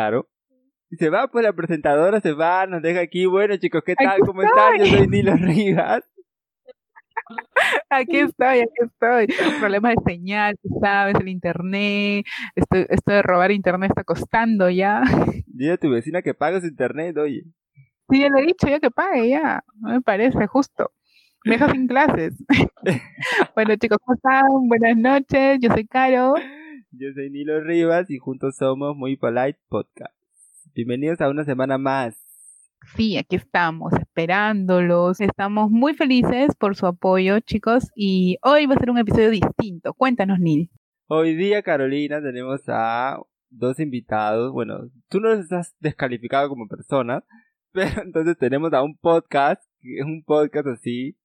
Caro. Se va, pues la presentadora se va, nos deja aquí. Bueno, chicos, ¿qué tal? ¿Cómo están? Yo soy Nilo Rivas. Aquí estoy. Problemas de señal, tú sabes, el internet. Esto de robar internet está costando ya. Dile a tu vecina que pague su internet, oye. Sí, ya le he dicho, ya que pague, ya. No me parece justo. Me deja sin clases. Bueno, chicos, ¿cómo están? Buenas noches, yo soy Caro. Yo soy Nilo Rivas y juntos somos Muy Polite Podcast. Bienvenidos a una semana más. Sí, aquí estamos, esperándolos. Estamos muy felices por su apoyo, chicos. Y hoy va a ser un episodio distinto. Cuéntanos, Nil. Hoy día, Carolina, tenemos a dos invitados. Bueno, tú no los has descalificado como persona, pero entonces tenemos a un podcast así,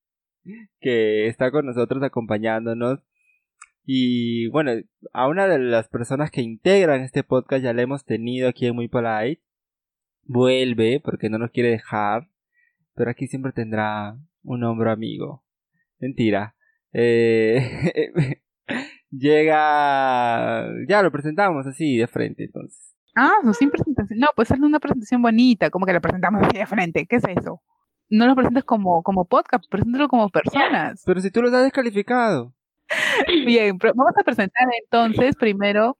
que está con nosotros acompañándonos. Y bueno, a una de las personas que integran este podcast ya la hemos tenido aquí en Muy Polite. Vuelve, porque no nos quiere dejar, pero aquí siempre tendrá un hombro amigo. Mentira. Llega... Ya, lo presentamos así de frente, entonces. Ah, no, sin presentación. No, pues es una presentación bonita, como que la presentamos así de frente. ¿Qué es eso? No lo presentes como podcast, preséntalo como personas. Pero si tú los has descalificado. Bien, vamos a presentar entonces primero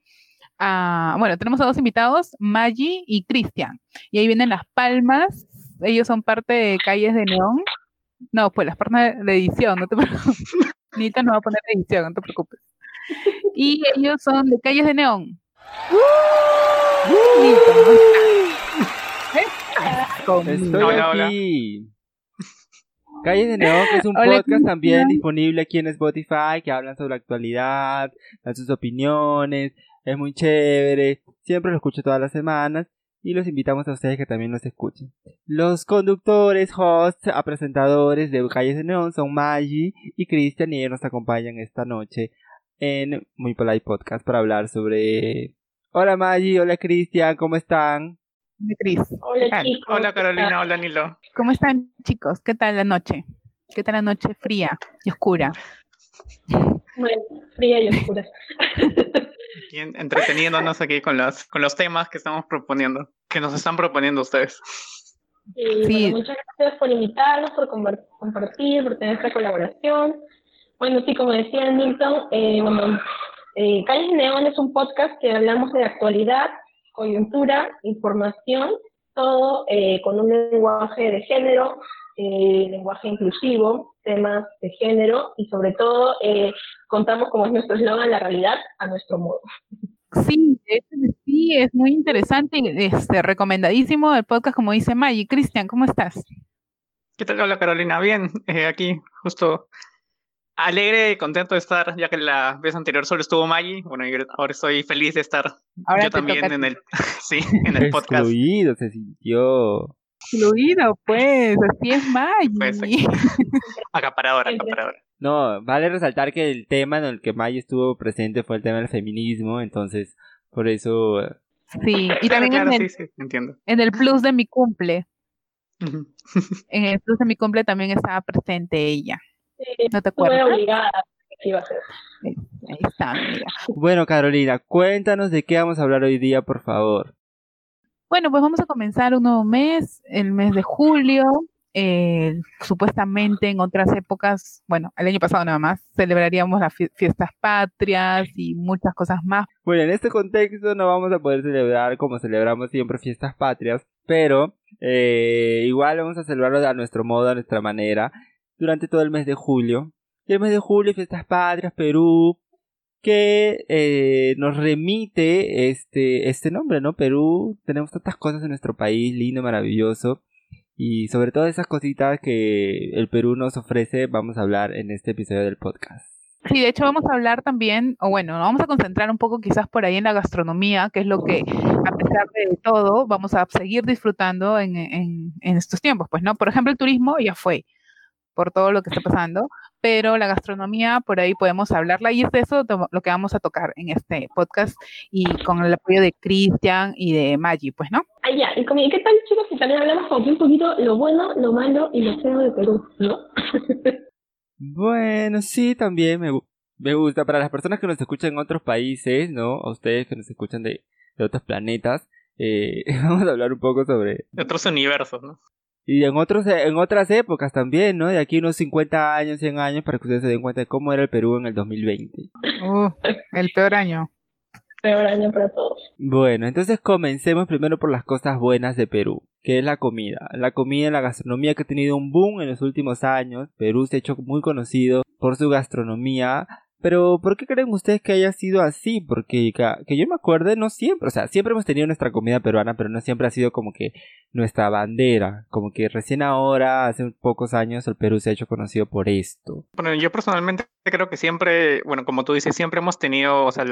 a... Bueno, tenemos a dos invitados, Maggie y Christian. Y ahí vienen las palmas. Ellos son parte de Calles de Neón. No, pues las palmas de edición, no te preocupes. Nita nos va a poner de edición, no te preocupes. Y ellos son de Calles de Neón. Estoy aquí. Calles de Neón, que es un podcast también disponible aquí en Spotify, que hablan sobre la actualidad, dan sus opiniones, es muy chévere, siempre lo escucho todas las semanas y los invitamos a ustedes que también nos escuchen. Los conductores, hosts, presentadores de Calles de Neón son Maggie y Christian, y ellos nos acompañan esta noche en Muy Polite Podcast para hablar sobre... Hola Maggie, hola Christian, ¿cómo están? Cris. Hola, chicos. Hola Carolina, hola Nilo. ¿Cómo están, chicos? ¿Qué tal la noche? ¿Qué tal la noche fría y oscura? Bueno, fría y oscura. Entreteniéndonos aquí con los temas que estamos proponiendo, que nos están proponiendo ustedes. Sí. Bueno, muchas gracias por invitarnos, por compartir, por tener esta colaboración. Bueno, sí, como decía Nilton, Calles Neón es un podcast que hablamos de actualidad, coyuntura, información, todo con un lenguaje de género, lenguaje inclusivo, temas de género y sobre todo contamos, como es nuestro eslogan, la realidad a nuestro modo. Sí, es muy interesante, recomendadísimo el podcast, como dice Maggie. Christian, ¿cómo estás? ¿Qué tal? Hola Carolina, bien, aquí justo alegre y contento de estar, ya que la vez anterior solo estuvo Maggie. Bueno, yo ahora estoy feliz de estar ahora yo también en el podcast. Excluido se sintió. Excluido, pues, así es Maggie. Pues, acaparadora. No, vale resaltar que el tema en el que Maggie estuvo presente fue el tema del feminismo, entonces, por eso... Sí, y también claro, en el plus de mi cumple. Uh-huh. En el plus de mi cumple también estaba presente ella. No te acuerdas. Obligada, sí, va a ser. Ahí está, mira. Bueno, Carolina, cuéntanos de qué vamos a hablar hoy día, por favor. Bueno, pues vamos a comenzar un nuevo mes, el mes de julio. Supuestamente en otras épocas, bueno, el año pasado nada más, celebraríamos las fiestas patrias y muchas cosas más. Bueno, en este contexto no vamos a poder celebrar como celebramos siempre fiestas patrias, pero igual vamos a celebrarlo a nuestro modo, a nuestra manera, durante todo el mes de julio. Y el mes de julio, Fiestas Patrias, Perú, que nos remite este nombre, ¿no? Perú, tenemos tantas cosas en nuestro país, lindo, maravilloso, y sobre todo esas cositas que el Perú nos ofrece, vamos a hablar en este episodio del podcast. Sí, de hecho vamos a hablar también, o bueno, nos vamos a concentrar un poco quizás por ahí en la gastronomía, que es lo que, a pesar de todo, vamos a seguir disfrutando en estos tiempos, pues, ¿no? Por ejemplo, el turismo ya fue, por todo lo que está pasando, pero la gastronomía, por ahí podemos hablarla, y es de eso lo que vamos a tocar en este podcast, y con el apoyo de Christian y de Maggie, pues, ¿no? Ah, ya, y ¿qué tal, chicos? Si también hablamos como un poquito lo bueno, lo malo y lo feo de Perú, ¿no? Bueno, sí, también me gusta, para las personas que nos escuchan en otros países, ¿no? A ustedes que nos escuchan de otros planetas, Vamos a hablar un poco sobre... de otros universos, ¿no? Y en otras épocas también, ¿no? De aquí unos 50 años, 100 años, para que ustedes se den cuenta de cómo era el Perú en el 2020. El peor año. Peor año para todos. Bueno, entonces comencemos primero por las cosas buenas de Perú, que es la comida. La comida, la gastronomía que ha tenido un boom en los últimos años. Perú se ha hecho muy conocido por su gastronomía. Pero, ¿por qué creen ustedes que haya sido así? Porque que yo me acuerde, no siempre, o sea, siempre hemos tenido nuestra comida peruana, pero no siempre ha sido como que nuestra bandera. Como que recién ahora, hace pocos años, el Perú se ha hecho conocido por esto. Bueno, yo personalmente creo que siempre, bueno, como tú dices, siempre hemos tenido, o sea,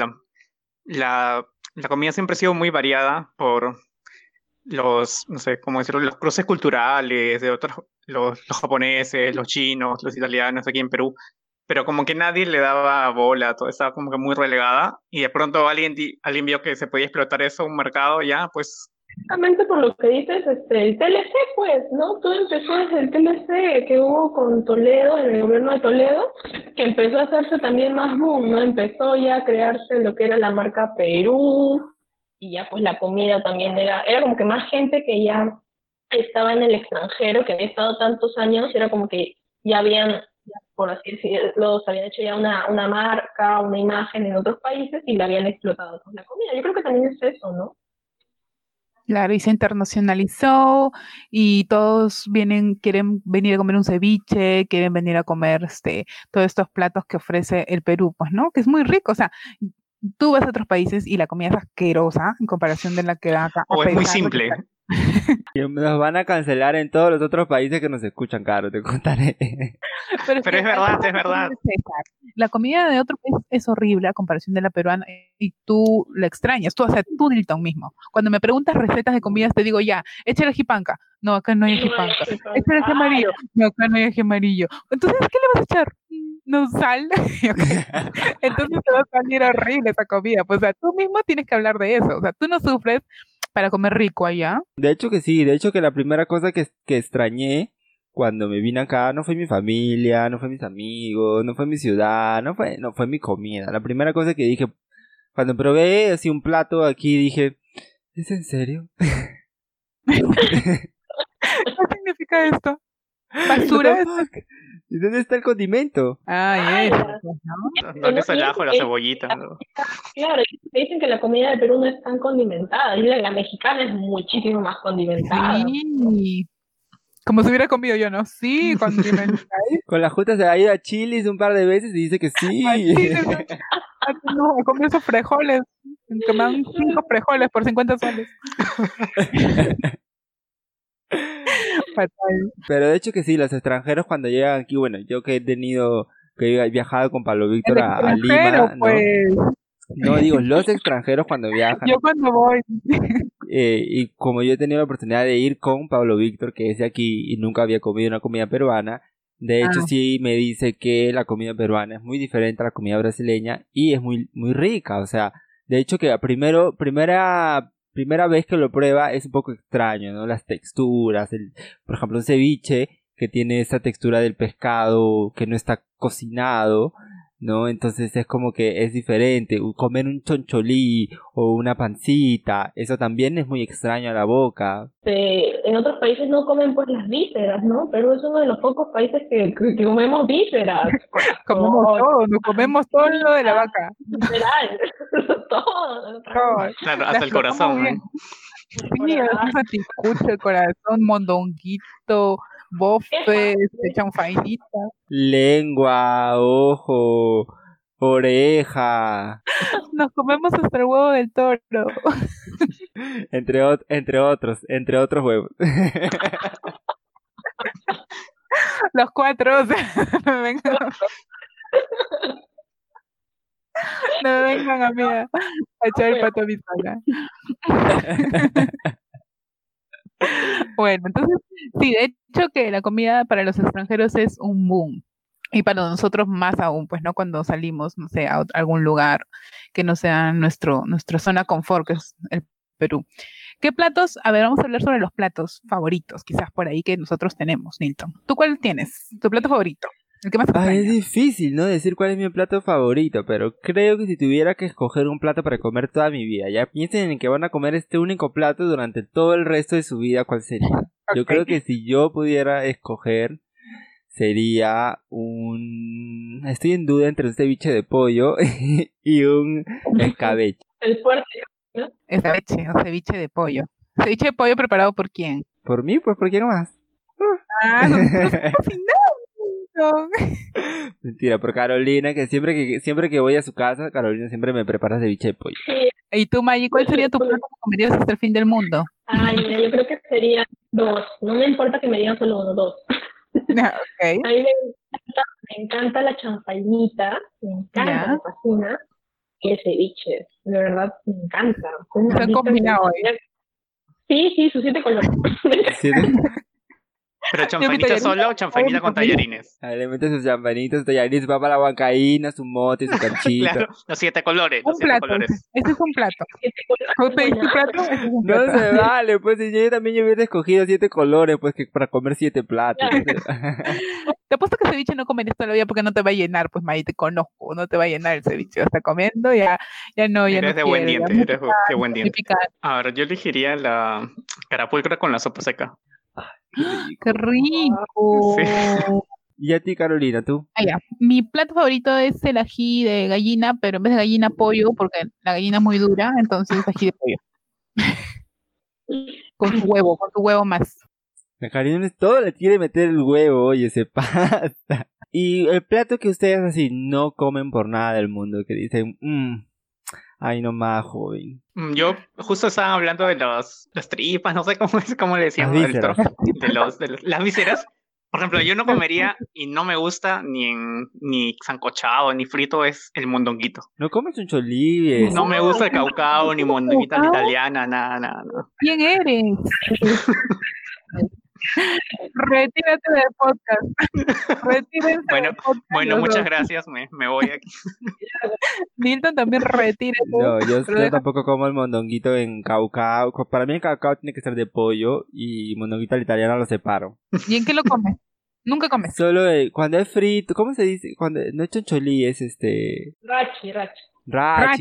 la comida siempre ha sido muy variada por los, no sé, cómo decirlo, los cruces culturales de otros, los japoneses, los chinos, los italianos aquí en Perú. Pero como que nadie le daba bola, todo estaba como que muy relegada, y de pronto alguien vio que se podía explotar eso, un mercado, ya, pues... Justamente por lo que dices, el TLC, pues, ¿no? Todo empezó desde el TLC que hubo con Toledo, en el gobierno de Toledo, que empezó a hacerse también más boom, ¿no? Empezó ya a crearse lo que era la marca Perú, y ya pues la comida también era como que más gente que ya estaba en el extranjero, que había estado tantos años, era como que ya habían... por así decirlo, habían hecho ya una marca, una imagen en otros países y la habían explotado con la comida. Yo creo que también es eso, ¿no? Claro, y se internacionalizó y todos quieren venir a comer un ceviche, quieren venir a comer todos estos platos que ofrece el Perú, pues, ¿no? Que es muy rico, o sea, tú vas a otros países y la comida es asquerosa en comparación de la que da acá. O es muy simple. Nos van a cancelar en todos los otros países que nos escuchan, Caro, te contaré. Pero es verdad, es verdad. La comida de otro país es horrible a comparación de la peruana y tú la extrañas, tú haces tu Dilton mismo. Cuando me preguntas recetas de comidas te digo ya, échale ajipanca. No, acá no hay ajipanca. Échale ají amarillo. No, acá no hay ají amarillo. Entonces, ¿qué le vas a echar? No, sal. Entonces te va a salir horrible esa comida. Pues, o sea, tú mismo tienes que hablar de eso. O sea, tú no sufres para comer rico allá. De hecho que sí, de hecho que la primera cosa que extrañé cuando me vine acá no fue mi familia, no fue mis amigos, no fue mi ciudad, no fue mi comida. La primera cosa que dije, cuando probé así un plato aquí, dije, ¿es en serio? ¿Qué significa esto? ¿Basura? ¿Y dónde está el condimento? Ay, ¿no? ¿Dónde está el ajo, la cebollita? ¿No? Claro, dicen que la comida de Perú no es tan condimentada. Y la mexicana es muchísimo más condimentada. Sí. Como si hubiera comido yo, ¿no? Sí, condimentada. Con la justa se ha ido a Chilis un par de veces y dice que sí. Ay, sí, no, comí esos frijoles. Me dan 5 frijoles por 50 soles. Pero de hecho que sí, los extranjeros cuando llegan aquí, bueno, yo que he viajado con Pablo Víctor a Lima, pues. No digo los extranjeros cuando viajan. Yo cuando voy. Y como yo he tenido la oportunidad de ir con Pablo Víctor, que es de aquí y nunca había comido una comida peruana, de hecho sí me dice que la comida peruana es muy diferente a la comida brasileña y es muy, muy rica, o sea, de hecho que primera vez que lo prueba es un poco extraño, ¿no? Las texturas, por ejemplo, un ceviche que tiene esa textura del pescado que no está cocinado, ¿no? Entonces es como que es diferente. Comer un choncholí o una pancita, eso también es muy extraño a la boca. En otros países no comen pues las vísceras, ¿no? Perú es uno de los pocos países que comemos vísceras. Comemos todo lo de la vaca. Literal, todo. Claro, hasta el corazón. ¿No? Sí, paticucho, el corazón, mondonguito. Bofes, chanfainita, lengua, ojo, oreja. Nos comemos hasta el huevo del toro. Entre otros huevos. Los 4, o sea, no me vengan a mí a echar el pato a mi sala. Bueno, entonces, sí, de hecho que la comida para los extranjeros es un boom. Y para nosotros más aún, pues, ¿no? Cuando salimos, no sé, a algún lugar que no sea nuestra zona confort, que es el Perú. ¿Qué platos? A ver, vamos a hablar sobre los platos favoritos, quizás por ahí que nosotros tenemos, Nilton. ¿Tú cuál tienes? ¿Tu plato favorito? El que más te extraña. Es difícil, ¿no? Decir cuál es mi plato favorito, pero creo que si tuviera que escoger un plato para comer toda mi vida, ya piensen en que van a comer este único plato durante todo el resto de su vida, ¿cuál sería? Okay. Yo creo que si yo pudiera escoger, sería un... Estoy en duda entre un ceviche de pollo y un escabeche. El fuerte, ¿no? Escabeche o ceviche de pollo. ¿Ceviche de pollo preparado por quién? Por mí, pues por quién más. Ah, no. Mentira, por Carolina, que siempre que voy a su casa, Carolina siempre me prepara ceviche de pollo. Sí. ¿Y tú, Maggie, cuál sería tu plato que comerías hasta el fin del mundo? Ay, mira, yo creo que serían dos. No me importa que me digan solo uno, dos. No, okay. A mí me encanta la champañita, me encanta, yeah. Me fascina, y el ceviche, de verdad, me encanta. Se han combinado, ¿eh? Sí, sus 7 colores. ¿Pero champañita solo o champañita con tallarines? A ver, le meten sus champañitas, sus tallarines, va para la huancaína, su mote, su canchita. Claro, los 7 colores. Los 7 colores. Este es un plato. No se vale, pues si yo también hubiera escogido 7 colores, pues que para comer 7 platos. Claro. Te apuesto que ceviche no comerías toda la vida porque no te va a llenar, pues Maggie, te conozco, no te va a llenar el ceviche. Está comiendo, ya no. Eres de buen diente, eres de buen diente. A ver, yo elegiría la carapulcra con la sopa seca. ¡Qué rico! Sí. Y a ti, Carolina, ¿tú? Mi plato favorito es el ají de gallina, pero en vez de gallina, pollo, porque la gallina es muy dura, entonces ají de pollo. Con tu huevo más. La Carolina todo le quiere meter el huevo, oye, se pasa. Y el plato que ustedes así no comen por nada del mundo, que dicen... Ay, no más, joven. Yo justo estaba hablando de las tripas, no sé cómo le decían. Las vísceras. Por ejemplo, yo no comería y no me gusta ni sancochado, ni frito, es el mondonguito. No comes un cholibre. No me gusta el caucao, ni mondonguita italiana, nada. ¿Quién eres? Retírate del podcast. Bueno, muchas gracias. Me voy aquí. Nilton también retírate. No, yo tampoco como el mondonguito en caucao. Para mí el caucao tiene que ser de pollo y mondonguito al italiano lo separo. ¿Y en qué lo comes? Nunca comes. Solo cuando es frito. ¿Cómo se dice? Cuando no es choncholí, es Rachi.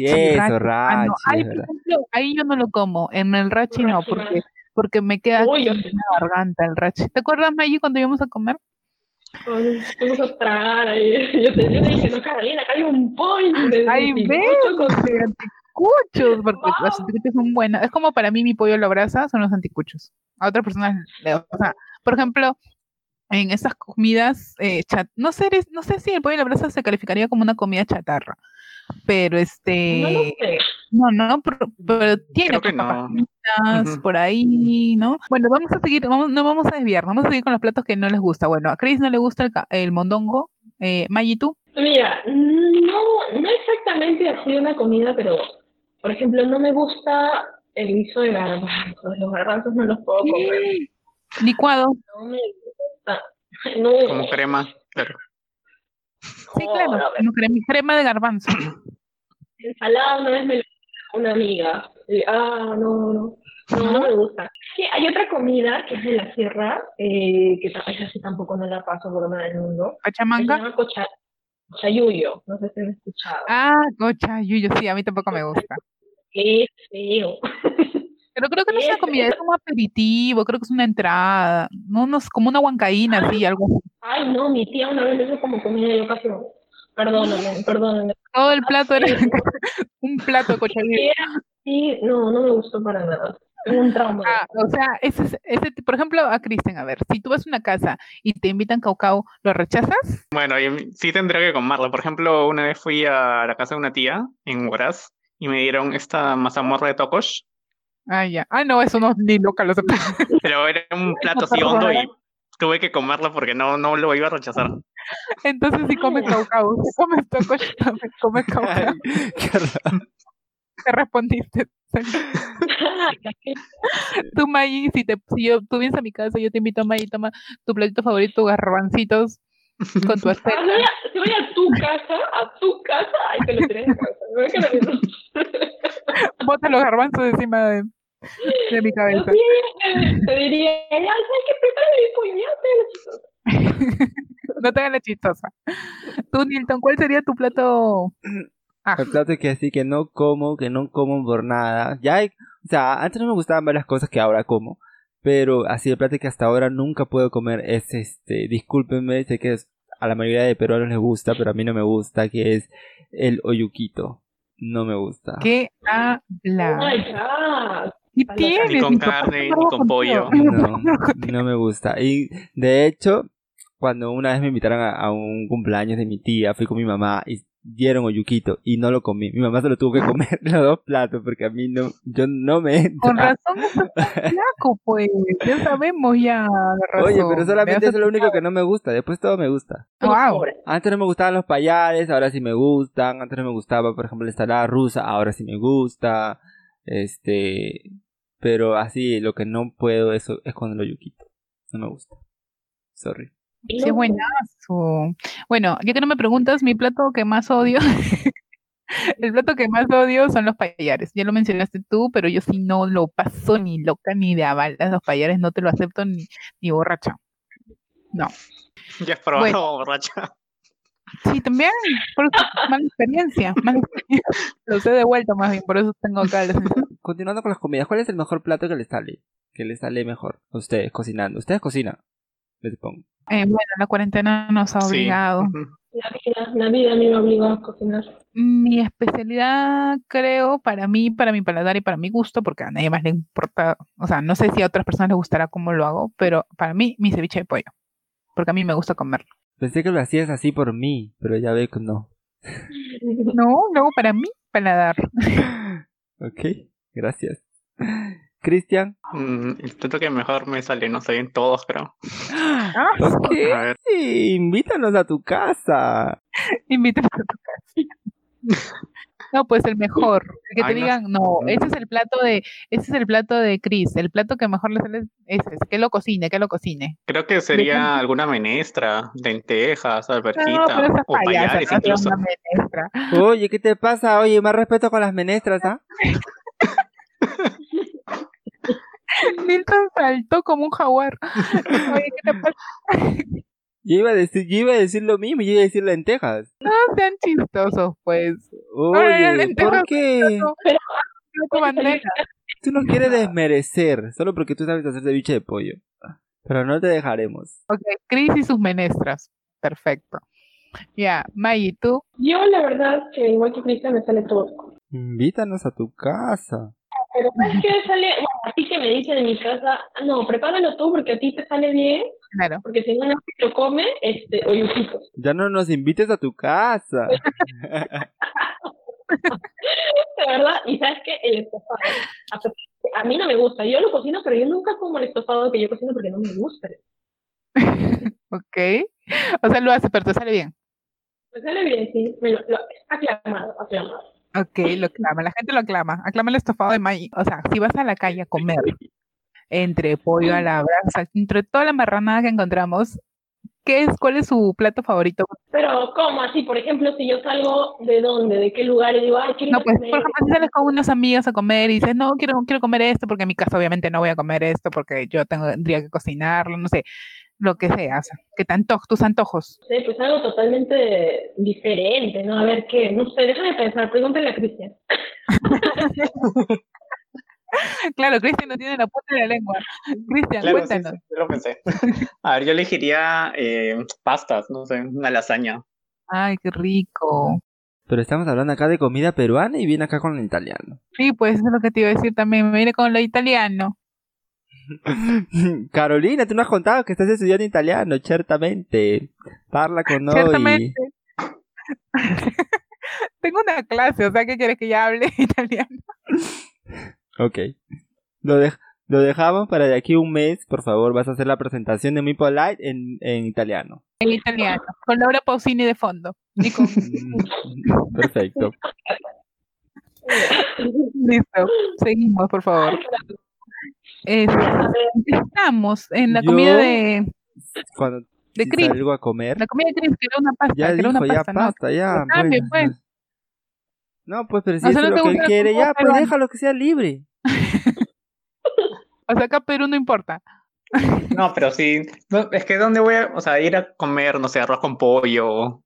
Ah, no. Ay, por ejemplo, ahí yo no lo como. En el rachi no, porque me queda en la garganta el rachi. ¿Te acuerdas, Maggie, cuando íbamos a comer? Vamos a tragar ahí. Yo te dije, no, Carolina, acá hay un pollo. Ay, veo con anticuchos, porque los anticuchos son buenos. Es como para mí mi pollo a la brasa son los anticuchos. A otras personas, o sea, por ejemplo, en esas comidas, no sé si el pollo a la brasa se calificaría como una comida chatarra, pero no lo sé. No, pero tiene papaditas por ahí, ¿no? Bueno, vamos a seguir, no vamos a desviar, vamos a seguir con los platos que no les gusta. Bueno, a Chris no le gusta el mondongo. Maggie, ¿tú? Mira, no exactamente así una comida, pero, por ejemplo, no me gusta el guiso de garbanzos. Los garbanzos no los puedo comer. Licuado. No me gusta. No. Como crema, claro. Sí, claro, como crema de garbanzo. Ensalada una vez me lo una amiga. No me gusta. Sí, hay otra comida que es de la sierra, que así tampoco no la paso por nada del mundo. ¿Pachamanca? Se llama cochayuyo, no sé si han escuchado. Ah, cochayuyo, sí, a mí tampoco me gusta. Qué feo. Pero creo que no es una comida, es como aperitivo, creo que es una entrada, no es como una huancaína, así, algo. Ay, no, mi tía una vez hizo como comida, yo casi no. Perdóname. Todo el plato era un plato de cochayuyo. Sí, no me gustó para nada. Es un trauma. O sea, ese, por ejemplo, a Christian, a ver, si tú vas a una casa y te invitan caucao, ¿lo rechazas? Bueno, sí tendría que comerlo. Por ejemplo, una vez fui a la casa de una tía en Huaraz y me dieron esta mazamorra de tocosh. Ah, ya. Ah, no, eso no ni loca lo sé. Pero era un plato así hondo y tuve que comerlo porque no lo iba a rechazar. Entonces sí come caucao, comes tocosh, comes caucao. Te respondiste. Tú, Maggie, si tú vienes a mi casa, yo te invito a Maggie, toma tu platito favorito, garbancitos con tu aceite. Si voy a tu casa, ahí te lo tienes en casa. Bota los garbanzos encima de mi cabeza. Te diría, ay, que prepara mi puñado. No te hagas la chistosa. Tú, Nilton, ¿cuál sería tu plato? Ah. El plato que así que no como por nada. Ya hay, o sea, antes no me gustaban varias cosas que ahora como, pero así el plato que hasta ahora nunca puedo comer es discúlpenme, sé que es, a la mayoría de peruanos les gusta, pero a mí no me gusta, que es el oyuquito. No me gusta. ¿Qué habla? Oh my God. ¿Qué tienes? Ni con carne, ni con pollo. No me gusta. Y de hecho, cuando una vez me invitaron a un cumpleaños de mi tía, fui con mi mamá y dieron oyuquito y no lo comí. Mi mamá se lo tuvo que comer los dos platos porque a mí no, yo no me entra. Con razón estás flaco, pues. Ya sabemos ya la razón. Oye, pero solamente eso es lo único que no me gusta. Después todo me gusta. Wow. Antes no me gustaban los payares, ahora sí me gustan. Antes no me gustaba, por ejemplo, la ensalada rusa, ahora sí me gusta. Pero así, lo que no puedo eso es con el oyuquito. No me gusta. Sorry. ¡Qué buenazo! Bueno, ya que no me preguntas, mi plato que más odio, el plato que más odio son los payares. Ya lo mencionaste tú, pero yo sí no lo paso ni loca ni de avalas. Los payares no te lo acepto ni borracha. No. Ya has probado borracha. Sí, también. Por eso, mala experiencia. Los he devuelto más bien, por eso tengo acá. Continuando con las comidas, ¿cuál es el mejor plato que les sale? ¿Qué les sale mejor a ustedes cocinando? ¿Ustedes cocinan? Les pongo. Bueno, la cuarentena nos ha obligado. Sí. Uh-huh. La vida a mí me obligó a cocinar. Mi especialidad, creo, para mí, para mi paladar y para mi gusto, porque a nadie más le importa, o sea, no sé si a otras personas les gustará cómo lo hago, pero para mí, mi ceviche de pollo, porque a mí me gusta comerlo. Pensé que lo hacías así por mí, pero ya veo que no. No, para mí, paladar. Ok, gracias. Christian. El plato que mejor me sale, no salen todos, creo. ¿Qué? A ver. Sí, invítanos a tu casa. Invítanos a tu casa. No, pues el mejor. Que te digan, no, ese es el plato de Chris. El plato que mejor le sale es ese. Que lo cocine. Creo que sería alguna menestra, lentejas, alverjita, o payares incluso. Oye, ¿qué te pasa? Oye, más respeto con las menestras, ¿ah? Nilton saltó como un jaguar. Oye, ¿qué te pasa? Yo iba a decir lo mismo, yo iba a decir lentejas. No sean chistosos, pues. Oye, ¿por qué? Tú no quieres desmerecer, solo porque tú sabes hacer ceviche de pollo. Pero no te dejaremos. Ok, Cris y sus menestras. Perfecto. Ya, Maggie, ¿tú? Yo la verdad que igual que Cris me sale todo. Invítanos a tu casa. Pero ¿sabes qué sale? Bueno, así que me dicen en mi casa, no, prepáralo tú porque a ti te sale bien. Claro. Porque si no lo come, oyuquito. Ya no nos invites a tu casa. De verdad, y ¿sabes qué? El estofado. A mí no me gusta. Yo lo cocino, pero yo nunca como el estofado que yo cocino porque no me gusta. Ok. O sea, lo haces, pero te sale bien. Me sale bien, sí. Aclamado. Ok, lo aclama, la gente lo aclama. Aclama el estofado de maíz. O sea, si vas a la calle a comer entre pollo a la brasa, entre toda la marranada que encontramos, ¿cuál es su plato favorito? Pero, ¿cómo así? Por ejemplo, si yo salgo de dónde, de qué lugar, y digo, ay, quiero comer. No, pues, por ejemplo, si sales con unos amigos a comer y dices, no, quiero comer esto, porque en mi casa obviamente no voy a comer esto, porque yo tendría que cocinarlo, no sé, lo que sea, o sea, que tus antojos. Sí, pues algo totalmente diferente, ¿no? A ver, ¿qué? No sé, déjame pensar, pregúntale a Cristian. Claro, Cristian no tiene la punta de la lengua. Cristian, claro, cuéntanos. Sí, yo lo pensé. A ver, yo elegiría pastas, no sé, una lasaña. Ay, qué rico. Pero estamos hablando acá de comida peruana y viene acá con lo italiano. Sí, pues eso es lo que te iba a decir también, me viene con lo italiano. Carolina, tú nos has contado que estás estudiando italiano, ciertamente. Parla con noi. Tengo una clase, o sea, ¿qué quieres que ya hable italiano? Ok. Lo dejamos para de aquí un mes, por favor, vas a hacer la presentación de Muy Polite en italiano. En italiano, con Laura Pausini de fondo. Perfecto. Listo, seguimos, por favor. Estamos en la comida de cuando de Chris. Salgo a comer la comida de Chris, que era una pasta, ya dijo, una pasta, ya no, pasta, ya cambio, pues. No, pues, pero si eso es lo que él quiere, ya, pues, déjalo que sea libre. O sea, acá Perú no importa. No, pero sí, no, es que ¿dónde voy a, o sea, ir a comer, no sé, arroz con pollo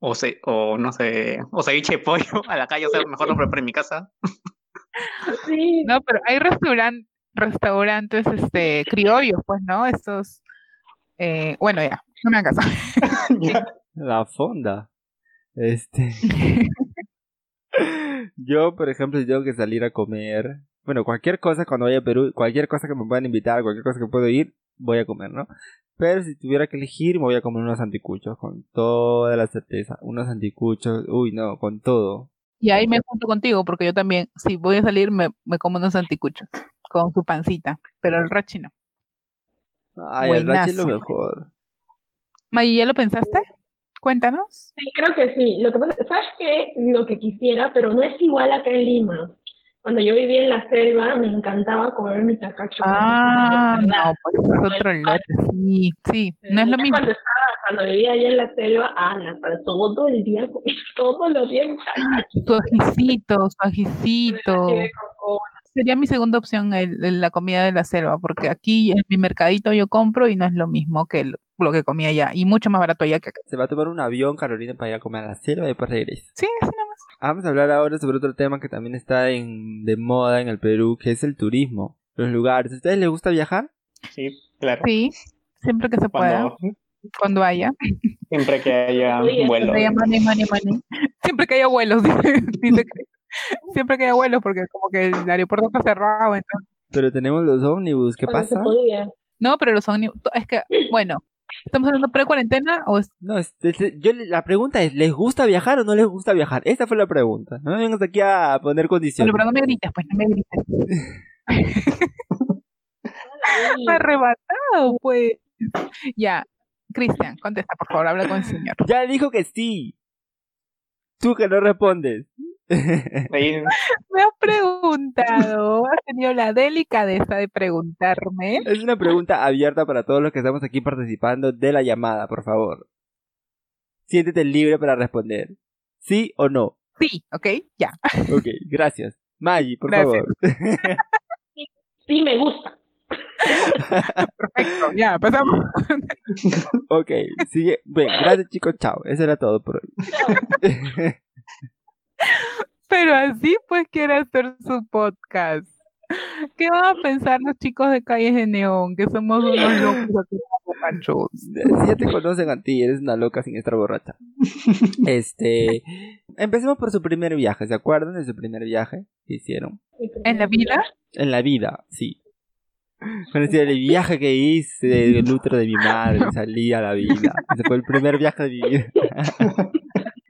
o no sé, o ceviche de pollo a la calle? O sea, mejor lo preparo en mi casa. Sí. No, pero hay restaurantes criollos, pues, ¿no? Estos, bueno, ya, una casa. La fonda. Yo, por ejemplo, tengo que salir a comer. Bueno, cualquier cosa cuando vaya a Perú, cualquier cosa que me puedan invitar, cualquier cosa que puedo ir, voy a comer, ¿no? Pero si tuviera que elegir, me voy a comer unos anticuchos, con toda la certeza. Unos anticuchos, uy, no, con todo. Y ahí me junto contigo, porque yo también, si voy a salir, me como unos anticuchos, con su pancita, pero el rachi no. Ay, buenazo. El rachi es lo mejor. Maggie, ¿ya lo pensaste? Cuéntanos. Sí, creo que sí. Lo que pasa, ¿sabes qué? Lo que quisiera, pero no es igual acá en Lima. Cuando yo vivía en la selva, me encantaba comer mi tacacho. Ah, no, pues es otro lugar. Sí, sí, no es lo mismo. Cuando vivía allá en la selva, todo el día, todos los días. Su ajicito, su ajicito. Sería mi segunda opción la comida de la selva, porque aquí en mi mercadito yo compro y no es lo mismo que lo que comía allá, y mucho más barato allá que acá. Se va a tomar un avión, Carolina, para ir a comer a la selva y después regresa. Sí, así nada más. Vamos a hablar ahora sobre otro tema que también está de moda en el Perú, que es el turismo, los lugares. ¿A ustedes les gusta viajar? Sí, claro. Sí, siempre que se pueda. Cuando haya. Siempre que haya vuelos. Siempre que haya vuelos, dice que siempre que haya vuelos, porque como que el aeropuerto está cerrado, entonces. Pero tenemos los ómnibus, ¿qué pasa? No, pero los ómnibus, es que, bueno, ¿estamos hablando pre-cuarentena o...? No, la pregunta es, ¿les gusta viajar o no les gusta viajar? Esa fue la pregunta. No me vengas aquí a poner condiciones. Pero no me gritas, pues, no me gritas. Me ha arrebatado, pues. Ya, Christian, contesta, por favor, habla con el señor. Ya dijo que sí. Tú que no respondes. Me has preguntado, has tenido la delicadeza de preguntarme. Es una pregunta abierta para todos los que estamos aquí participando de la llamada, por favor. Siéntete libre para responder. ¿Sí o no? Sí, ok, ya. Ok, gracias. Maggie, por favor. Sí, sí, me gusta. Perfecto, ya, pasamos. Ok, sigue. Bueno, gracias chicos, chao. Eso era todo por hoy. Pero así pues quiere hacer su podcast. ¿Qué van a pensar los chicos de Calles de Neón? Que somos unos locos aquí, borrachos. Si ya te conocen a ti, eres una loca sin estar borracha. Empecemos por su primer viaje. ¿Se acuerdan de su primer viaje que hicieron? ¿En la vida? En la vida, sí. Bueno, sí, el viaje que hice, el útero de mi madre, salí a la vida. Ese fue el primer viaje de mi vida.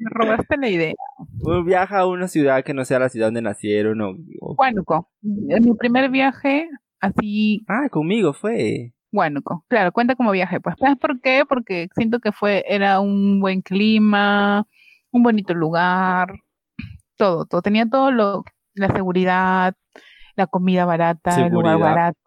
Me robaste la idea. Un viaje a una ciudad que no sea la ciudad donde nacieron. Huánuco. Mi primer viaje así. Ah, conmigo fue. Huánuco. Claro, cuenta como viaje. Pues, ¿sabes por qué? Porque siento que era un buen clima, un bonito lugar, todo. Tenía todo la seguridad, la comida barata, el lugar barato.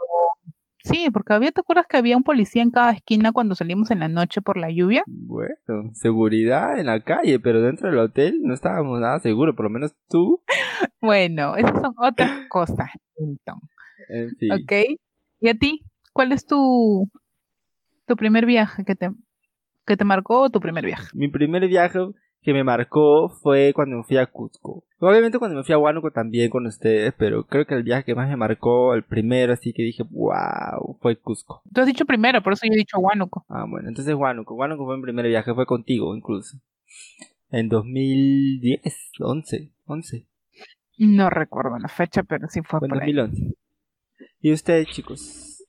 Sí, porque ¿te acuerdas que había un policía en cada esquina cuando salimos en la noche por la lluvia? Bueno, seguridad en la calle, pero dentro del hotel no estábamos nada seguros, por lo menos tú. Bueno, esas son otras cosas, entonces. En fin. ¿Ok? ¿Y a ti? ¿Cuál es tu primer viaje que te marcó, tu primer viaje? Mi primer viaje que me marcó fue cuando me fui a Cusco. Obviamente cuando me fui a Huánuco también con ustedes, pero creo que el viaje que más me marcó, el primero, así que dije, wow, fue Cusco. Tú has dicho primero, por eso yo he dicho Huánuco. Ah, bueno, entonces Huánuco fue mi primer viaje, fue contigo incluso. En 2010, 11. No recuerdo la fecha, pero sí fue por ahí. 2011. ¿Y ustedes, chicos?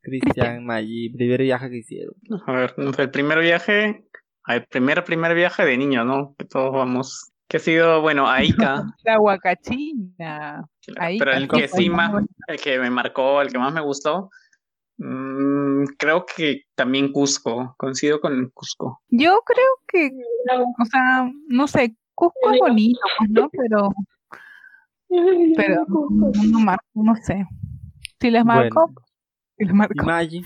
Christian, Maggie, primer viaje que hicieron. A ver, el primer viaje... El primer viaje de niño, ¿no? Que todos vamos. Que ha sido, bueno, a Ica. La Huacachina. Pero el que sí más, el que me marcó, el que más me gustó, creo que también Cusco. Coincido con Cusco. Yo creo que, o sea, no sé, Cusco es bonito, ¿no? Pero no marco, no sé. Si les marco, bueno. Maggie.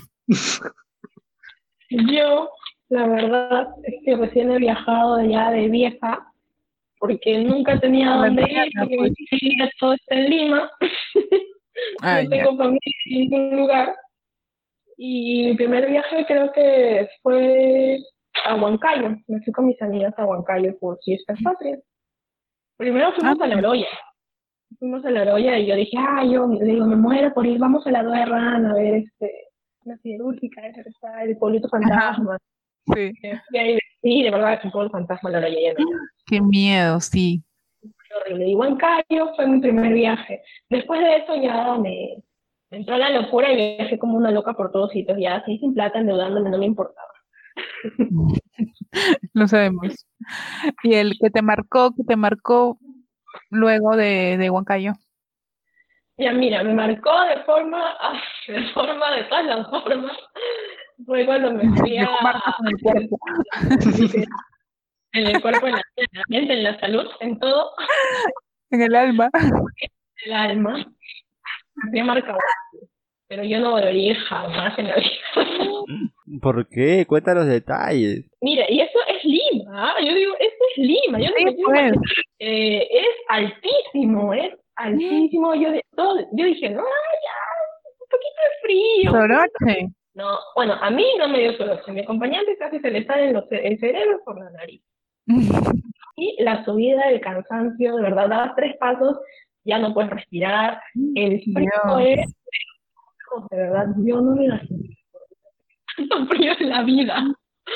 Yo... La verdad es que recién he viajado ya de vieja, porque nunca tenía dónde ir, porque mi familia todo está en Lima. No tengo familia en ningún lugar. Y mi primer viaje creo que fue a Huancayo. Me fui con mis amigas a Huancayo por fiestas patrias. Primero fuimos a La Oroya. Fuimos a La Oroya y yo dije, yo me muero por ir, vamos a la Duerran a ver una cirúrgica, el pueblito fantasma. Ajá. Sí. Y de verdad es un pueblo fantasma La Oroya. Qué miedo, sí. Y Huancayo fue mi primer viaje. Después de eso ya me entró la locura y viajé como una loca por todos sitios, ya así sin plata, endeudándome, no me importaba. Lo sabemos. ¿Y el que te marcó luego de Huancayo? Ya mira, me marcó de forma de todas las formas. Fue cuando me fui a... En el cuerpo, en la mente, en la salud, en todo. En el alma. En el alma. Me marcó. Pero yo no volvería jamás en la vida. ¿Por qué? Cuenta los detalles. Mira, y eso es Lima. Yo digo, esto es Lima. Yo digo, es altísimo, es altísimo. Yo dije, no, ya, un poquito de frío. Soroche. No, bueno, a mí no me dio soroche. Mi acompañante casi se le sale el cerebro por la nariz. Y la subida, el cansancio, de verdad, dabas 3 pasos, ya no puedes respirar. El frío es... De verdad, yo no me la sentí. Tanto frío en la vida.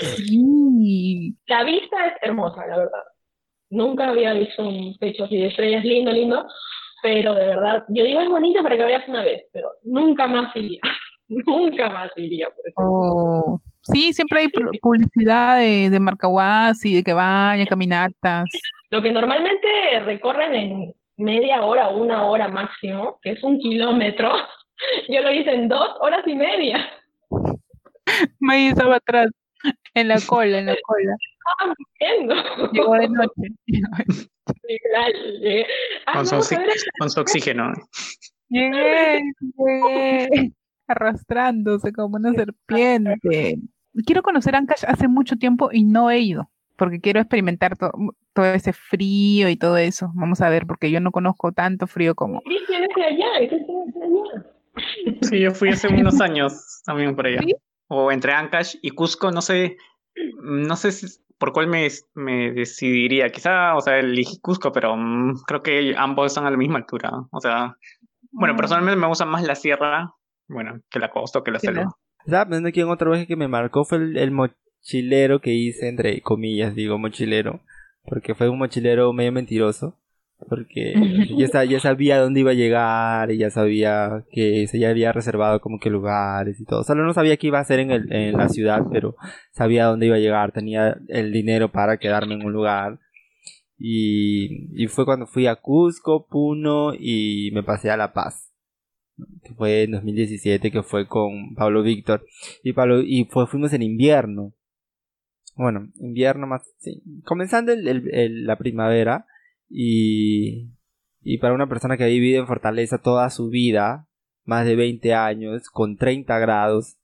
Sí. La vista es hermosa, la verdad. Nunca había visto un techo así de estrellas, lindo, lindo. Pero de verdad, yo digo es bonito para que veas una vez, pero nunca más iría. Nunca más iría. Por eso. Oh. Sí, siempre hay publicidad de Marcahuasi, de que vaya, caminatas. Lo que normalmente recorren en media hora, 1 hora máximo, que es 1 kilómetro, yo lo hice en 2 horas y media. Me estaba atrás, en la cola. Estaba muriendo. Llegó de noche. Llegué. Con su oxígeno. Llegué. Arrastrándose como una serpiente. Quiero conocer Ancash hace mucho tiempo y no he ido, porque quiero experimentar todo ese frío y todo eso. Vamos a ver, porque yo no conozco tanto frío como... ¿Qué tienes allá? Sí, yo fui hace unos años también por allá. ¿Sí? O entre Ancash y Cusco, no sé si, por cuál me decidiría. Quizá, o sea, elegí Cusco, pero creo que ambos están a la misma altura. O sea, bueno, personalmente me gusta más la sierra, bueno, que la costa o que la selva. Estaba pensando que en otro viaje que me marcó fue el mochilero que hice, entre comillas, digo mochilero, porque fue un mochilero medio mentiroso. Porque ya sabía dónde iba a llegar y ya sabía que ya había reservado como que lugares y todo. Solo no sabía qué iba a hacer en la ciudad, pero sabía dónde iba a llegar. Tenía el dinero para quedarme en un lugar. Y fue cuando fui a Cusco, Puno y me pasé a La Paz. Que fue en 2017, que fue con Pablo Víctor. Fuimos en invierno. Bueno, invierno más... Sí. Comenzando la primavera. Y para una persona que ha vivido en Fortaleza toda su vida, más de 20 años, con 30 grados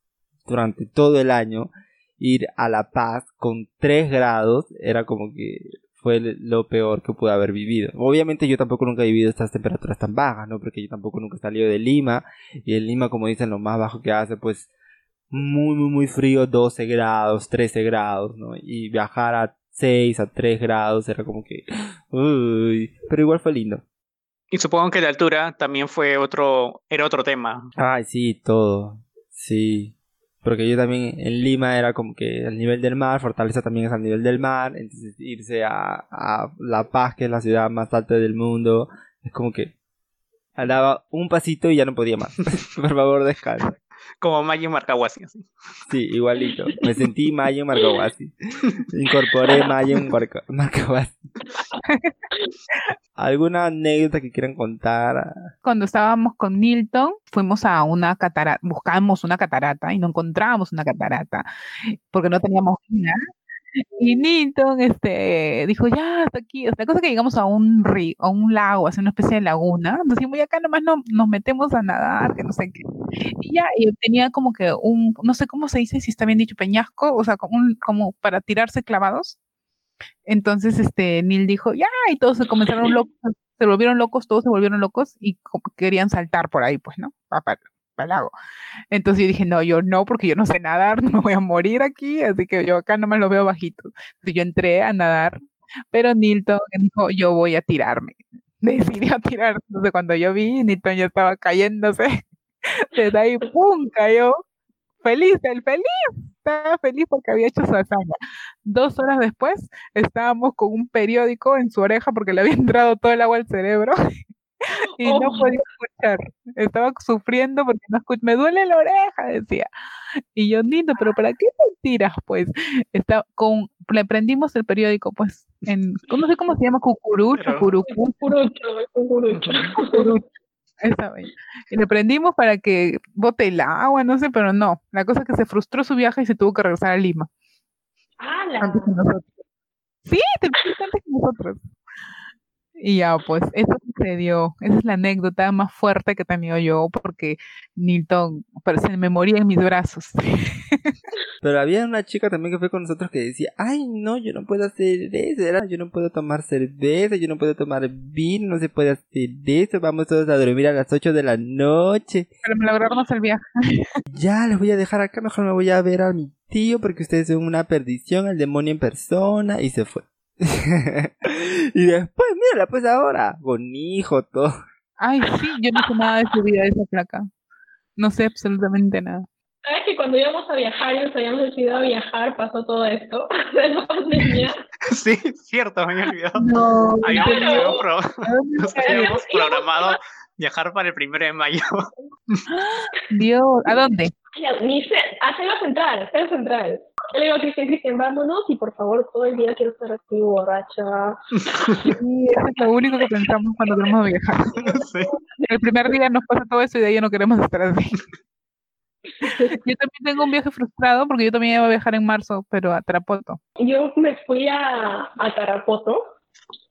durante todo el año, ir a La Paz con 3 grados era como que fue lo peor que pude haber vivido. Obviamente yo tampoco nunca he vivido estas temperaturas tan bajas, ¿no? Porque yo tampoco nunca he salido de Lima, y en Lima, como dicen, lo más bajo que hace, pues, muy, muy, muy frío, 12 grados, 13 grados, ¿no? Y viajar a 6 a 3 grados, era como que... Uy, pero igual fue lindo. Y supongo que la altura también fue otro tema. Ay, sí, todo. Sí, porque yo también en Lima era como que al nivel del mar, Fortaleza también es al nivel del mar, entonces irse a La Paz, que es la ciudad más alta del mundo, es como que andaba un pasito y ya no podía más. Por favor, descansa. Como Maggie Mirabal, así. Sí, igualito. Me sentí Maggie Mirabal. Incorporé Maggie Mirabal. ¿Alguna anécdota que quieran contar? Cuando estábamos con Nilton, fuimos a una catarata, buscamos una catarata y no encontrábamos una catarata porque no teníamos nada. Y Nilton dijo, ya, hasta aquí. La cosa es que llegamos a un río, a un lago, a una especie de laguna. Nos dijimos, y acá nomás no, nos metemos a nadar, que no sé qué. Y ya, y tenía como que un, no sé cómo se dice, si está bien dicho, peñasco, o sea, como para tirarse clavados. Entonces, Nil dijo, ya, y todos se comenzaron locos, se volvieron locos, y querían saltar por ahí, pues, ¿no? para el lago. Entonces yo dije, no, porque yo no sé nadar, no me voy a morir aquí, así que yo acá nomás lo veo bajito. Entonces yo entré a nadar, pero Nilton dijo, yo voy a tirarme. Decidió tirar. Entonces cuando yo vi, Nilton ya estaba cayéndose. Desde ahí, ¡pum!, cayó. Feliz, estaba feliz porque había hecho su hazaña. 2 horas después, estábamos con un periódico en su oreja porque le había entrado todo el agua al cerebro y no podía escuchar. Estaba sufriendo porque no escuchaba. Me duele la oreja, decía. Y yo, Nino, ¿pero para qué te tiras, pues? Le prendimos el periódico, pues, no sé cómo se llama, cucurucho. Esa vez. Y le prendimos para que bote el agua, no sé, pero no. La cosa es que se frustró su viaje y se tuvo que regresar a Lima. ¡Hala! Antes que nosotros. Sí, te pusiste antes que nosotros. Y ya, pues, eso sucedió. Esa es la anécdota más fuerte que he tenido yo, porque Nilton se me moría en mis brazos. Pero había una chica también que fue con nosotros que decía, ay, no, yo no puedo hacer eso, yo no puedo tomar cerveza, yo no puedo tomar vino, no se puede hacer eso, vamos todos a dormir a las 8 de la noche. Pero me logramos el viaje. Ya, les voy a dejar acá, mejor me voy a ver a mi tío, porque ustedes son una perdición, el demonio en persona, y se fue. Y después, mírala, pues ahora, con hijo, todo. Ay, sí, yo no sé nada de su vida, de esa placa. No sé absolutamente nada. ¿Sabes que cuando íbamos a viajar y nos habíamos decidido a viajar, pasó todo esto de la pandemia? Sí, cierto, me había olvidado. No, habíamos programado viajar para el 1 de mayo. Dios, ¿a dónde? A Central. Le digo, Cristian, vámonos y por favor, todo el día quiero estar así, borracha. Sí, eso es lo único que pensamos cuando queremos viajar. Sí. El primer día nos pasa todo eso y de ahí ya no queremos estar así. Yo también tengo un viaje frustrado porque yo también iba a viajar en marzo, pero a Tarapoto. Yo me fui a Tarapoto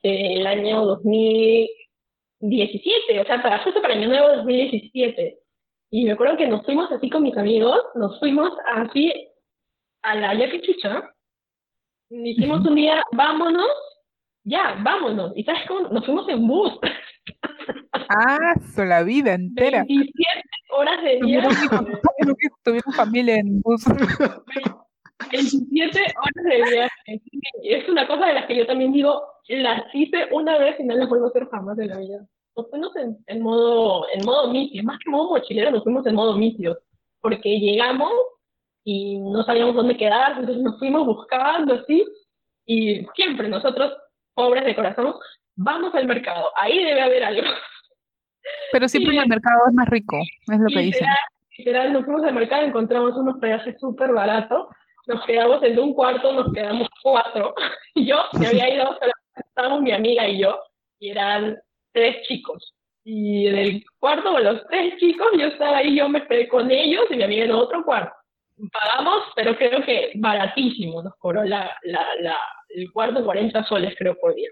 el año 2017, o sea, justo para el año nuevo 2017. Y me acuerdo que nos fuimos así con mis amigos, a la Huacachaina, dijimos un día, vámonos, y ¿sabes cómo? Nos fuimos en bus. Ah, la vida entera. 27 horas de viaje. Tuvieron familia en bus. 27 horas de viaje. Es una cosa de las que yo también digo, las hice una vez y no las vuelvo a hacer jamás en la vida. Nos fuimos en modo misios, más que modo mochilero, nos fuimos en modo misios, porque llegamos y no sabíamos dónde quedar, entonces nos fuimos buscando así, y siempre nosotros, pobres de corazón, vamos al mercado, ahí debe haber algo. Pero siempre el mercado es más rico, es lo que dicen. Literal, nos fuimos al mercado, encontramos unos pedajes súper baratos, nos quedamos en un cuarto, nos quedamos 4. Yo me había ido, estábamos mi amiga y yo, y eran 3 chicos. Y en el cuarto con los 3 chicos, yo estaba ahí, yo me esperé con ellos y mi amiga en otro cuarto. Pagamos, pero creo que baratísimo, nos cobró el cuarto 40 soles, creo, por día.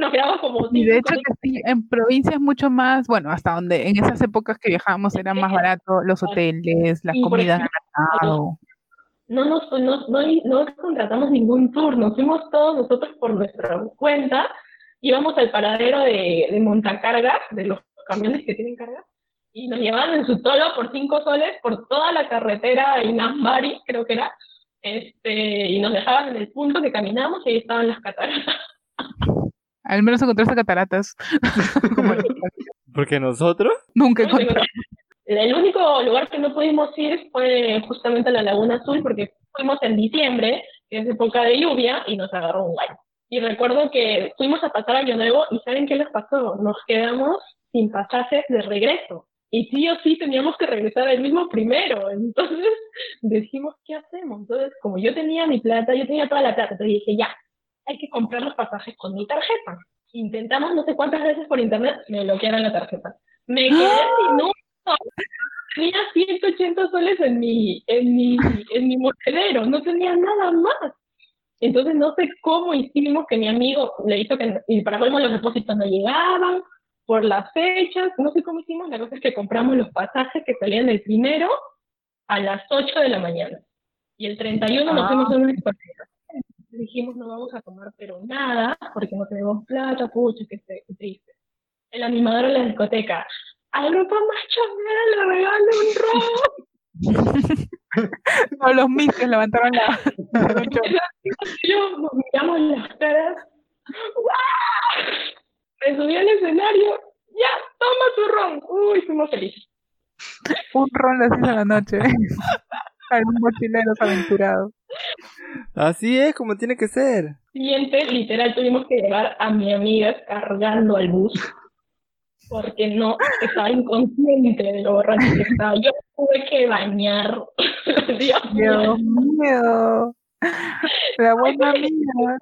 Nos quedamos como... Y de hecho que sí, en provincias mucho más, bueno, hasta donde en esas épocas que viajábamos eran más baratos los hoteles, las comidas. No contratamos ningún tour, nos fuimos todos nosotros por nuestra cuenta, íbamos al paradero de montacargas, de los camiones que tienen cargas, y nos llevaban en su tolo por 5 soles por toda la carretera en Nambari, creo que era, y nos dejaban en el punto que caminamos y ahí estaban las cataratas. Al menos encontraste cataratas. Porque nosotros nunca encontramos. El único lugar que no pudimos ir fue justamente a la Laguna Azul, porque fuimos en diciembre, que es época de lluvia, y nos agarró un baño. Y recuerdo que fuimos a pasar Año Nuevo, y ¿saben qué les pasó? Nos quedamos sin pasajes de regreso. Y sí o sí teníamos que regresar el mismo primero, entonces dijimos, ¿qué hacemos? Entonces, como yo tenía toda la plata, entonces dije, ya, hay que comprar los pasajes con mi tarjeta. Intentamos no sé cuántas veces por internet, me bloquearon la tarjeta. Me quedé sin un sol. Tenía 180 soles en mi monedero, no tenía nada más. Entonces no sé cómo hicimos que mi amigo le hizo que, y para colmo los depósitos no llegaban, por las fechas, no sé cómo hicimos, la cosa es que compramos los pasajes que salían el 1 a las 8 de la mañana. Y el 31 nos fuimos a una discoteca. Dijimos, no vamos a tomar pero nada, porque no tenemos plata, pucha, qué triste. El animador de la discoteca, al grupo más chambero le regaló un robo. No, los misios levantaron la... Yo, nos miramos las caras. ¡Guau! Me subí al escenario. ¡Ya! ¡Toma tu ron! ¡Uy! Fuimos felices. Un ron las 6 de la noche. Algunos mochileros aventurados. Así es como tiene que ser. Siguiente, literal, tuvimos que llevar a mi amiga cargando al bus. Porque no, estaba inconsciente de lo borracho que estaba. Yo tuve que bañar. Dios mío. La buena amiga.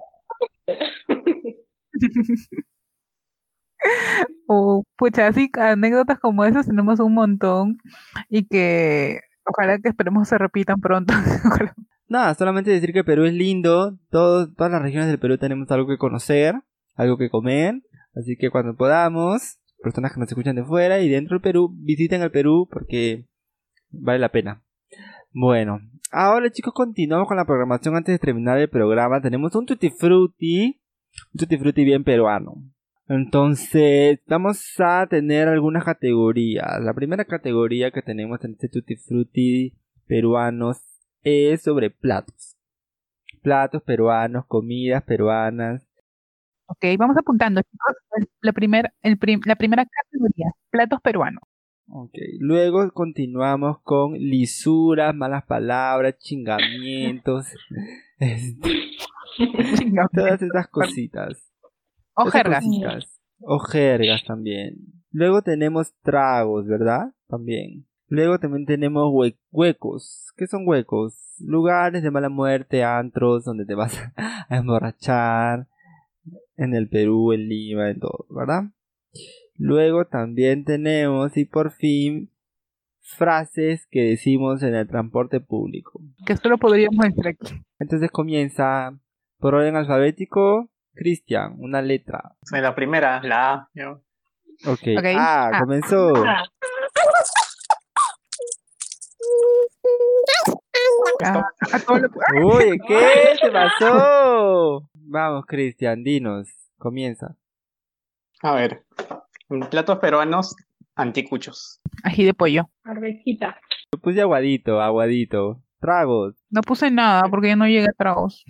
Pucha, así anécdotas como esas tenemos un montón. Y que ojalá que esperemos se repitan pronto. Nada, solamente decir que Perú es lindo. Todas las regiones del Perú tenemos algo que conocer, algo que comer. Así que cuando podamos, personas que nos escuchan de fuera y dentro del Perú, visiten al Perú porque vale la pena. Bueno, ahora chicos, continuamos con la programación. Antes de terminar el programa, tenemos un tutti frutti bien peruano. Entonces, vamos a tener algunas categorías. La primera categoría que tenemos en este tutti frutti peruanos es sobre platos. Platos peruanos, comidas peruanas. Ok, vamos apuntando, chicos. La primera categoría, platos peruanos. Ok, luego continuamos con lisuras, malas palabras, chingamientos, todas esas cositas. Ojergas. Ojergas también. Luego tenemos tragos, ¿verdad? También. Luego también tenemos huecos. ¿Qué son huecos? Lugares de mala muerte, antros, donde te vas a emborrachar. En el Perú, en Lima, en todo, ¿verdad? Luego también tenemos, y por fin, frases que decimos en el transporte público. Que solo podríamos entrar aquí. Entonces comienza por orden alfabético, Christian, una letra. En la primera, la A. Yo. Okay. Ah, comenzó. Uy, ¿qué se pasó? Vamos, Cristian, dinos, comienza. A ver, platos peruanos anticuchos. Ají de pollo. Arvejita. Yo puse aguadito. Tragos. No puse nada porque yo no llegué a tragos.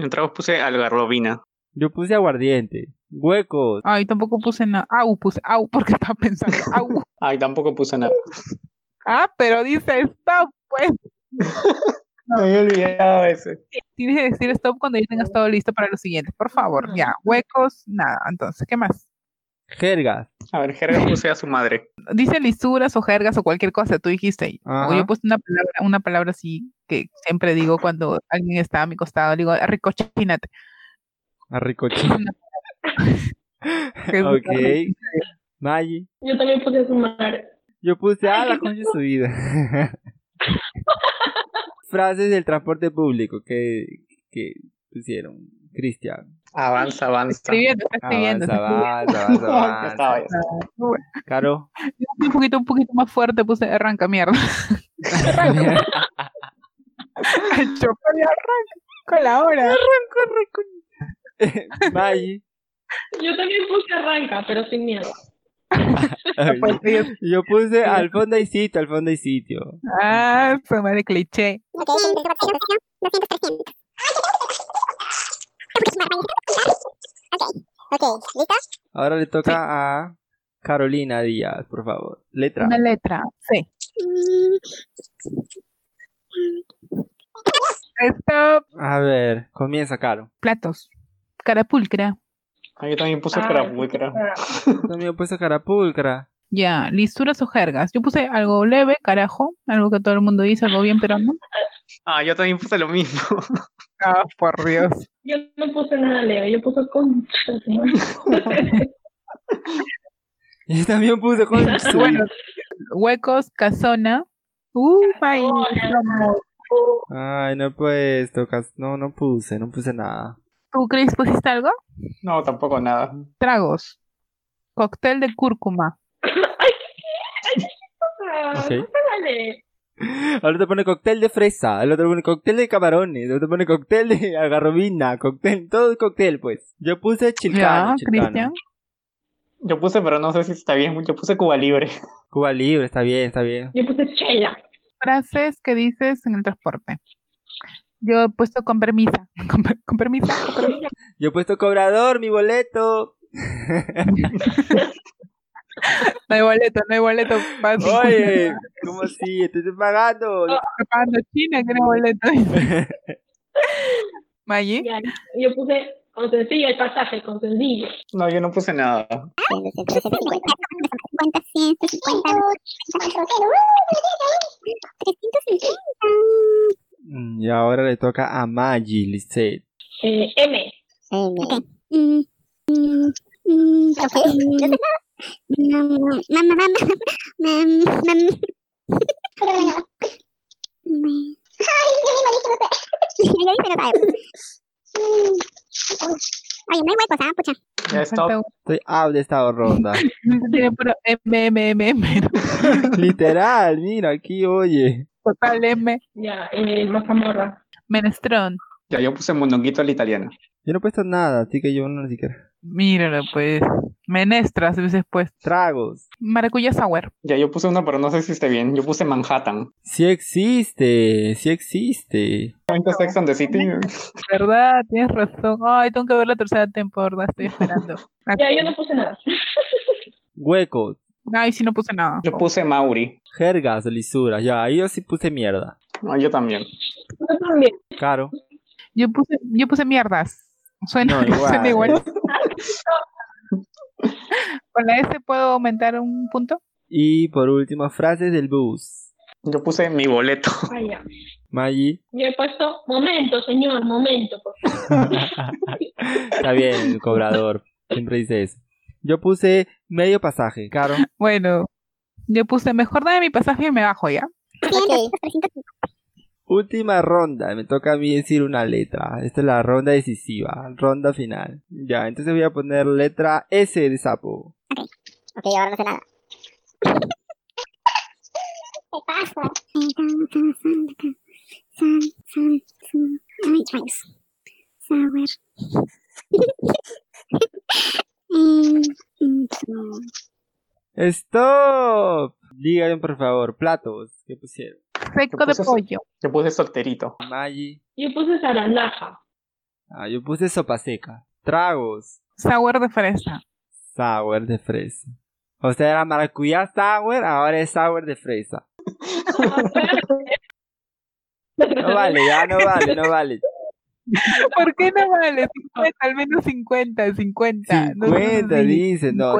En tragos puse algarrobina. Yo puse aguardiente. Huecos. Ay, tampoco puse nada. Au, porque estaba pensando. Au. Ay, tampoco puse nada. Ah, pero dice stop, pues. No, me había olvidado eso. Tienes que decir stop cuando ya tengas todo listo para lo siguiente, por favor. Ya, huecos, nada. Entonces, ¿qué más? Jergas. A ver, jergas puse a su madre. Dice lisuras o jergas o cualquier cosa, tú dijiste. O yo puse una palabra así que siempre digo cuando alguien está a mi costado, digo, arricochínate. Arricochínate. Ok. Maggie. Yo también puse a su madre. Yo puse a la concha su vida. Frases del transporte público que pusieron. Cristian. Avanza. Avanza. Caro. Un poquito más fuerte puse arranca mierda. El chofer arranca con la hora. Arranco. Bye. Yo también puse arranca, pero sin miedo. Yo puse al fondo y sitio. Ah, fue mal de cliché. Ok, ¿listo? Ahora le toca a Carolina Díaz, por favor. Letra. Una letra, sí. Stop. A ver, comienza, Caro. Platos. Carapulcra. Yo también puse carapulcra. Ya, lisuras o jergas. Yo puse algo leve, carajo. Algo que todo el mundo dice, algo bien, pero no. Ah, yo también puse lo mismo. Ah, por Dios. Yo no puse nada leve, yo puse concha. Yo también puse concha. Bueno, huecos, casona. Ay, no he puesto. No puse nada. ¿Tú, Chris, pusiste algo? No, tampoco nada. Tragos. Cóctel de cúrcuma. Ay, qué cosa. Vale. Ahora te pone cóctel de fresa, el otro pone cóctel de camarones, el otro pone cóctel de algarrobina, cóctel, todo el cóctel, pues. Yo puse chilcano. Ya, Cristian. Yo puse, pero no sé si está bien, yo puse Cuba Libre. Cuba Libre, está bien, está bien. Yo puse chela. Frases que dices en el transporte. Yo he puesto con permiso. Con permiso. Yo he puesto cobrador, mi boleto. No hay boleto, no hay boleto. Oye, ¿cómo así? Estoy pagando. No, estoy pagando China, que no hay boleto. ¿Maggie? Ya, yo puse con sencillo el pasaje, con sencillo. No, yo no puse nada. Y ahora le toca a Maggie, Lisette. M. Oye, no hay huecos, ¿ah? Pucha. Ya, stop. Estoy out de esta ronda. Tiene puro M. Literal, mira, aquí, oye. Total M. Ya, mazamorra. Menestrón. Ya, yo puse mondonguito a la italiana. Yo no he puesto nada, así que yo no ni siquiera. Míralo, pues. Menestras, veces pues. Tragos. Maracuyá sour. Ya, yo puse uno, pero no sé si esté bien. Yo puse Manhattan. Sí existe. ¿Cuántos Sex and the City? ¿Verdad? Tienes razón. Ay, tengo que ver la tercera temporada, estoy esperando. Ya, yo no puse nada. Huecos. Ay, sí, no puse nada. Yo puse Mauri. Jergas, lisuras. Ya, ahí yo sí puse mierda. No, yo también. Yo también. Claro. Yo puse mierdas. Suena igual. Con la S puedo aumentar un punto. Y por último, frases del bus. Yo puse mi boleto. Vaya. Maggie. Yo he puesto momento, señor, momento, por favor. Está bien, el cobrador. Siempre dice eso. Yo puse medio pasaje, caro. Bueno, yo puse mejor dame mi pasaje y me bajo ya. Okay. Última ronda, me toca a mí decir una letra. Esta es la ronda decisiva, ronda final. Ya, entonces voy a poner letra S de sapo. Ok, ahora no sé nada. ¿Qué pasa? ¡Stop! Díganme, por favor, platos, ¿qué pusieron? Seco de pollo. Yo puse solterito. Maggie. Yo puse zarandaja. Yo puse sopa seca. Tragos. Sour de fresa. O sea, era maracuyá sour, ahora es sour de fresa. No vale. ¿Por qué no vale? 50, al menos 50. 50, no, dice. No.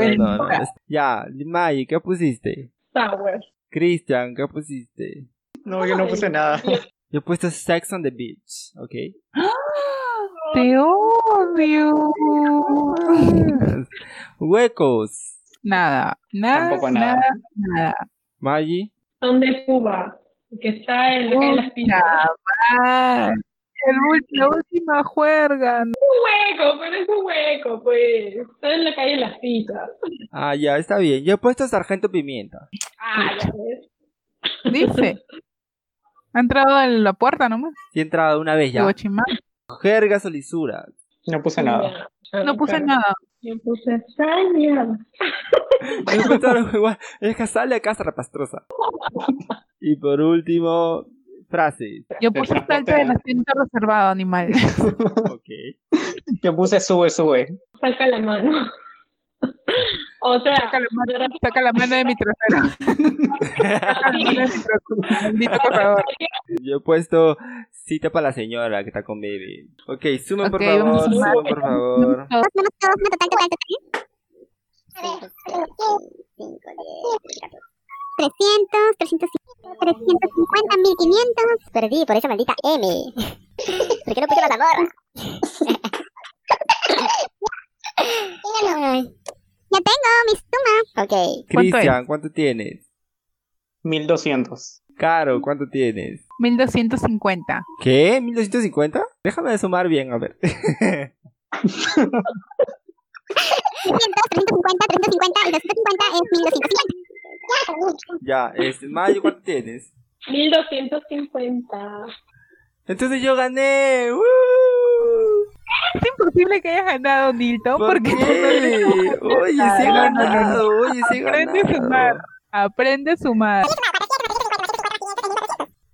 Ya, Maggie, ¿qué pusiste? Sour. Christian, ¿qué pusiste? No, yo no puse nada. Yo he puesto Sex on the Beach, ¿ok? ¡Te odio! Huecos. Nada. Maggie. Son de Cuba, que está en las pistas. La última juerga. Un hueco, pero es un hueco, pues. Está en la calle de las pistas. Ah, ya, está bien. Yo he puesto Sargento Pimienta. Ah, ya ves. Dice. Ha entrado a la puerta nomás. Sí, he entrado una vez ya. Jergas o lisuras. No puse nada. Yo puse saña. Es que sale acá esta rapastrosa. Y por último, frases. Yo puse salta del asiento reservado, animal. Okay. Yo puse sube. Saca la mano. O sea, saca la mano de mi trasero. Saca la mano de mi trasero. Bendito, por favor. Yo he puesto cita para la señora que está con bebé. Ok, sumen, por favor. Sumen, por favor. Total. 300, 350, 1500. Perdí por esa maldita M. ¿Por qué no puse la morra? Ya tengo mis tumas. Ok. Cristian, ¿cuánto tienes? 1200. Caro, ¿cuánto tienes? 1250. ¿Qué? ¿1250? Déjame sumar bien, a ver. 300, 350 y 250 es 1250. Ya, Mayo, ¿cuánto tienes? 1250. Entonces yo gané. Es imposible que hayas ganado, Nilton. ¿Por qué? Oye, sí he ganado. Aprende a sumar.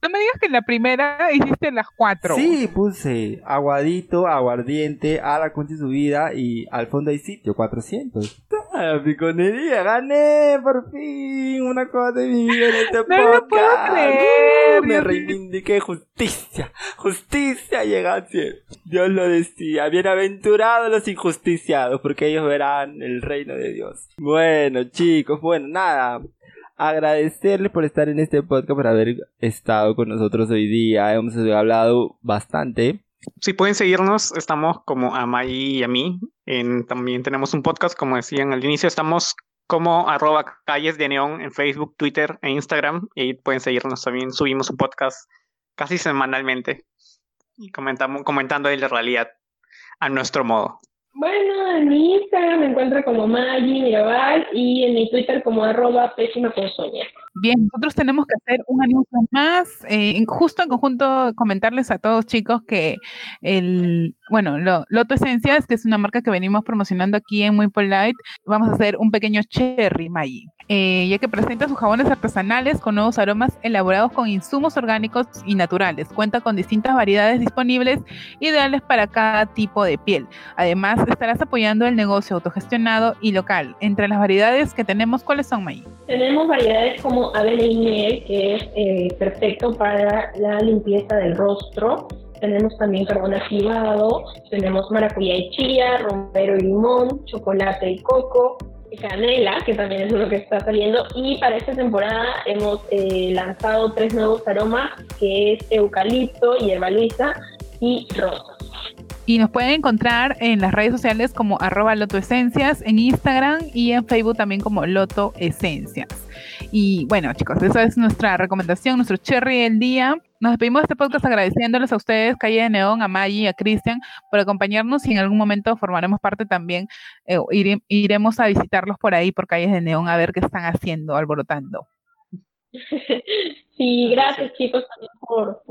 No me digas que en la primera hiciste las 4. Sí, puse aguadito, aguardiente, a la concha y subida y al fondo hay sitio, 400. ¡Ah, piconería! ¡Gané! ¡Por fin! Una cosa de mi vida en este podcast. ¡No lo puedo creer! Me reivindiqué justicia. Justicia llegase. Dios lo decía. Bienaventurados los injusticiados, porque ellos verán el reino de Dios. Bueno, chicos, bueno, nada. Agradecerles por estar en este podcast, por haber estado con nosotros hoy día. Hemos hablado bastante. Si pueden seguirnos, estamos como a Maggie y a mí. También tenemos un podcast, como decían al inicio. Estamos como @Calles de Neón en Facebook, Twitter e Instagram. Y pueden seguirnos también. Subimos un podcast casi semanalmente. Y comentando ahí la realidad a nuestro modo. Bueno, en mi Instagram me encuentro como Maggie Mirabal y en mi Twitter como @pésimaconsoña. Bien, nosotros tenemos que hacer un anuncio más, justo en conjunto comentarles a todos, chicos, que Loto Esencias, que es una marca que venimos promocionando aquí en Muy Polite, vamos a hacer un pequeño cherry, Maggie, ya que presenta sus jabones artesanales con nuevos aromas elaborados con insumos orgánicos y naturales. Cuenta con distintas variedades disponibles, ideales para cada tipo de piel. Además, estarás apoyando el negocio autogestionado y local. Entre las variedades que tenemos, ¿cuáles son, May? Tenemos variedades como avena y miel, que es perfecto para la limpieza del rostro. Tenemos también carbón activado, tenemos maracuyá y chía, romero y limón, chocolate y coco, canela, que también es uno que está saliendo. Y para esta temporada hemos lanzado 3 nuevos aromas, que es eucalipto, hierbaluisa y rosa. Y nos pueden encontrar en las redes sociales como @Loto Esencias, en Instagram y en Facebook también como Loto Esencias. Y bueno, chicos, esa es nuestra recomendación, nuestro cherry del día. Nos despedimos de este podcast agradeciéndoles a ustedes, Calle de Neón, a Maggie, a Christian, por acompañarnos, y en algún momento formaremos parte también, iremos a visitarlos por ahí, por Calles de Neón, a ver qué están haciendo, alborotando. Sí, gracias, chicos, por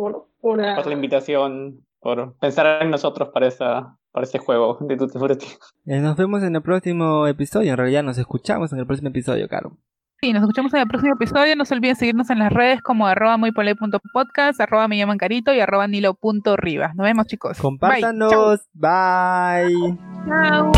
la invitación, por pensar en nosotros para este juego de Tutti Frutti. Nos vemos en el próximo episodio, en realidad nos escuchamos en el próximo episodio, Caro. Sí, nos escuchamos en el próximo episodio. No se olviden seguirnos en las redes como @muypolite.podcast, @mellamancarito y @nilo.rivas. Nos vemos, chicos. Compártanos. Bye. Chao.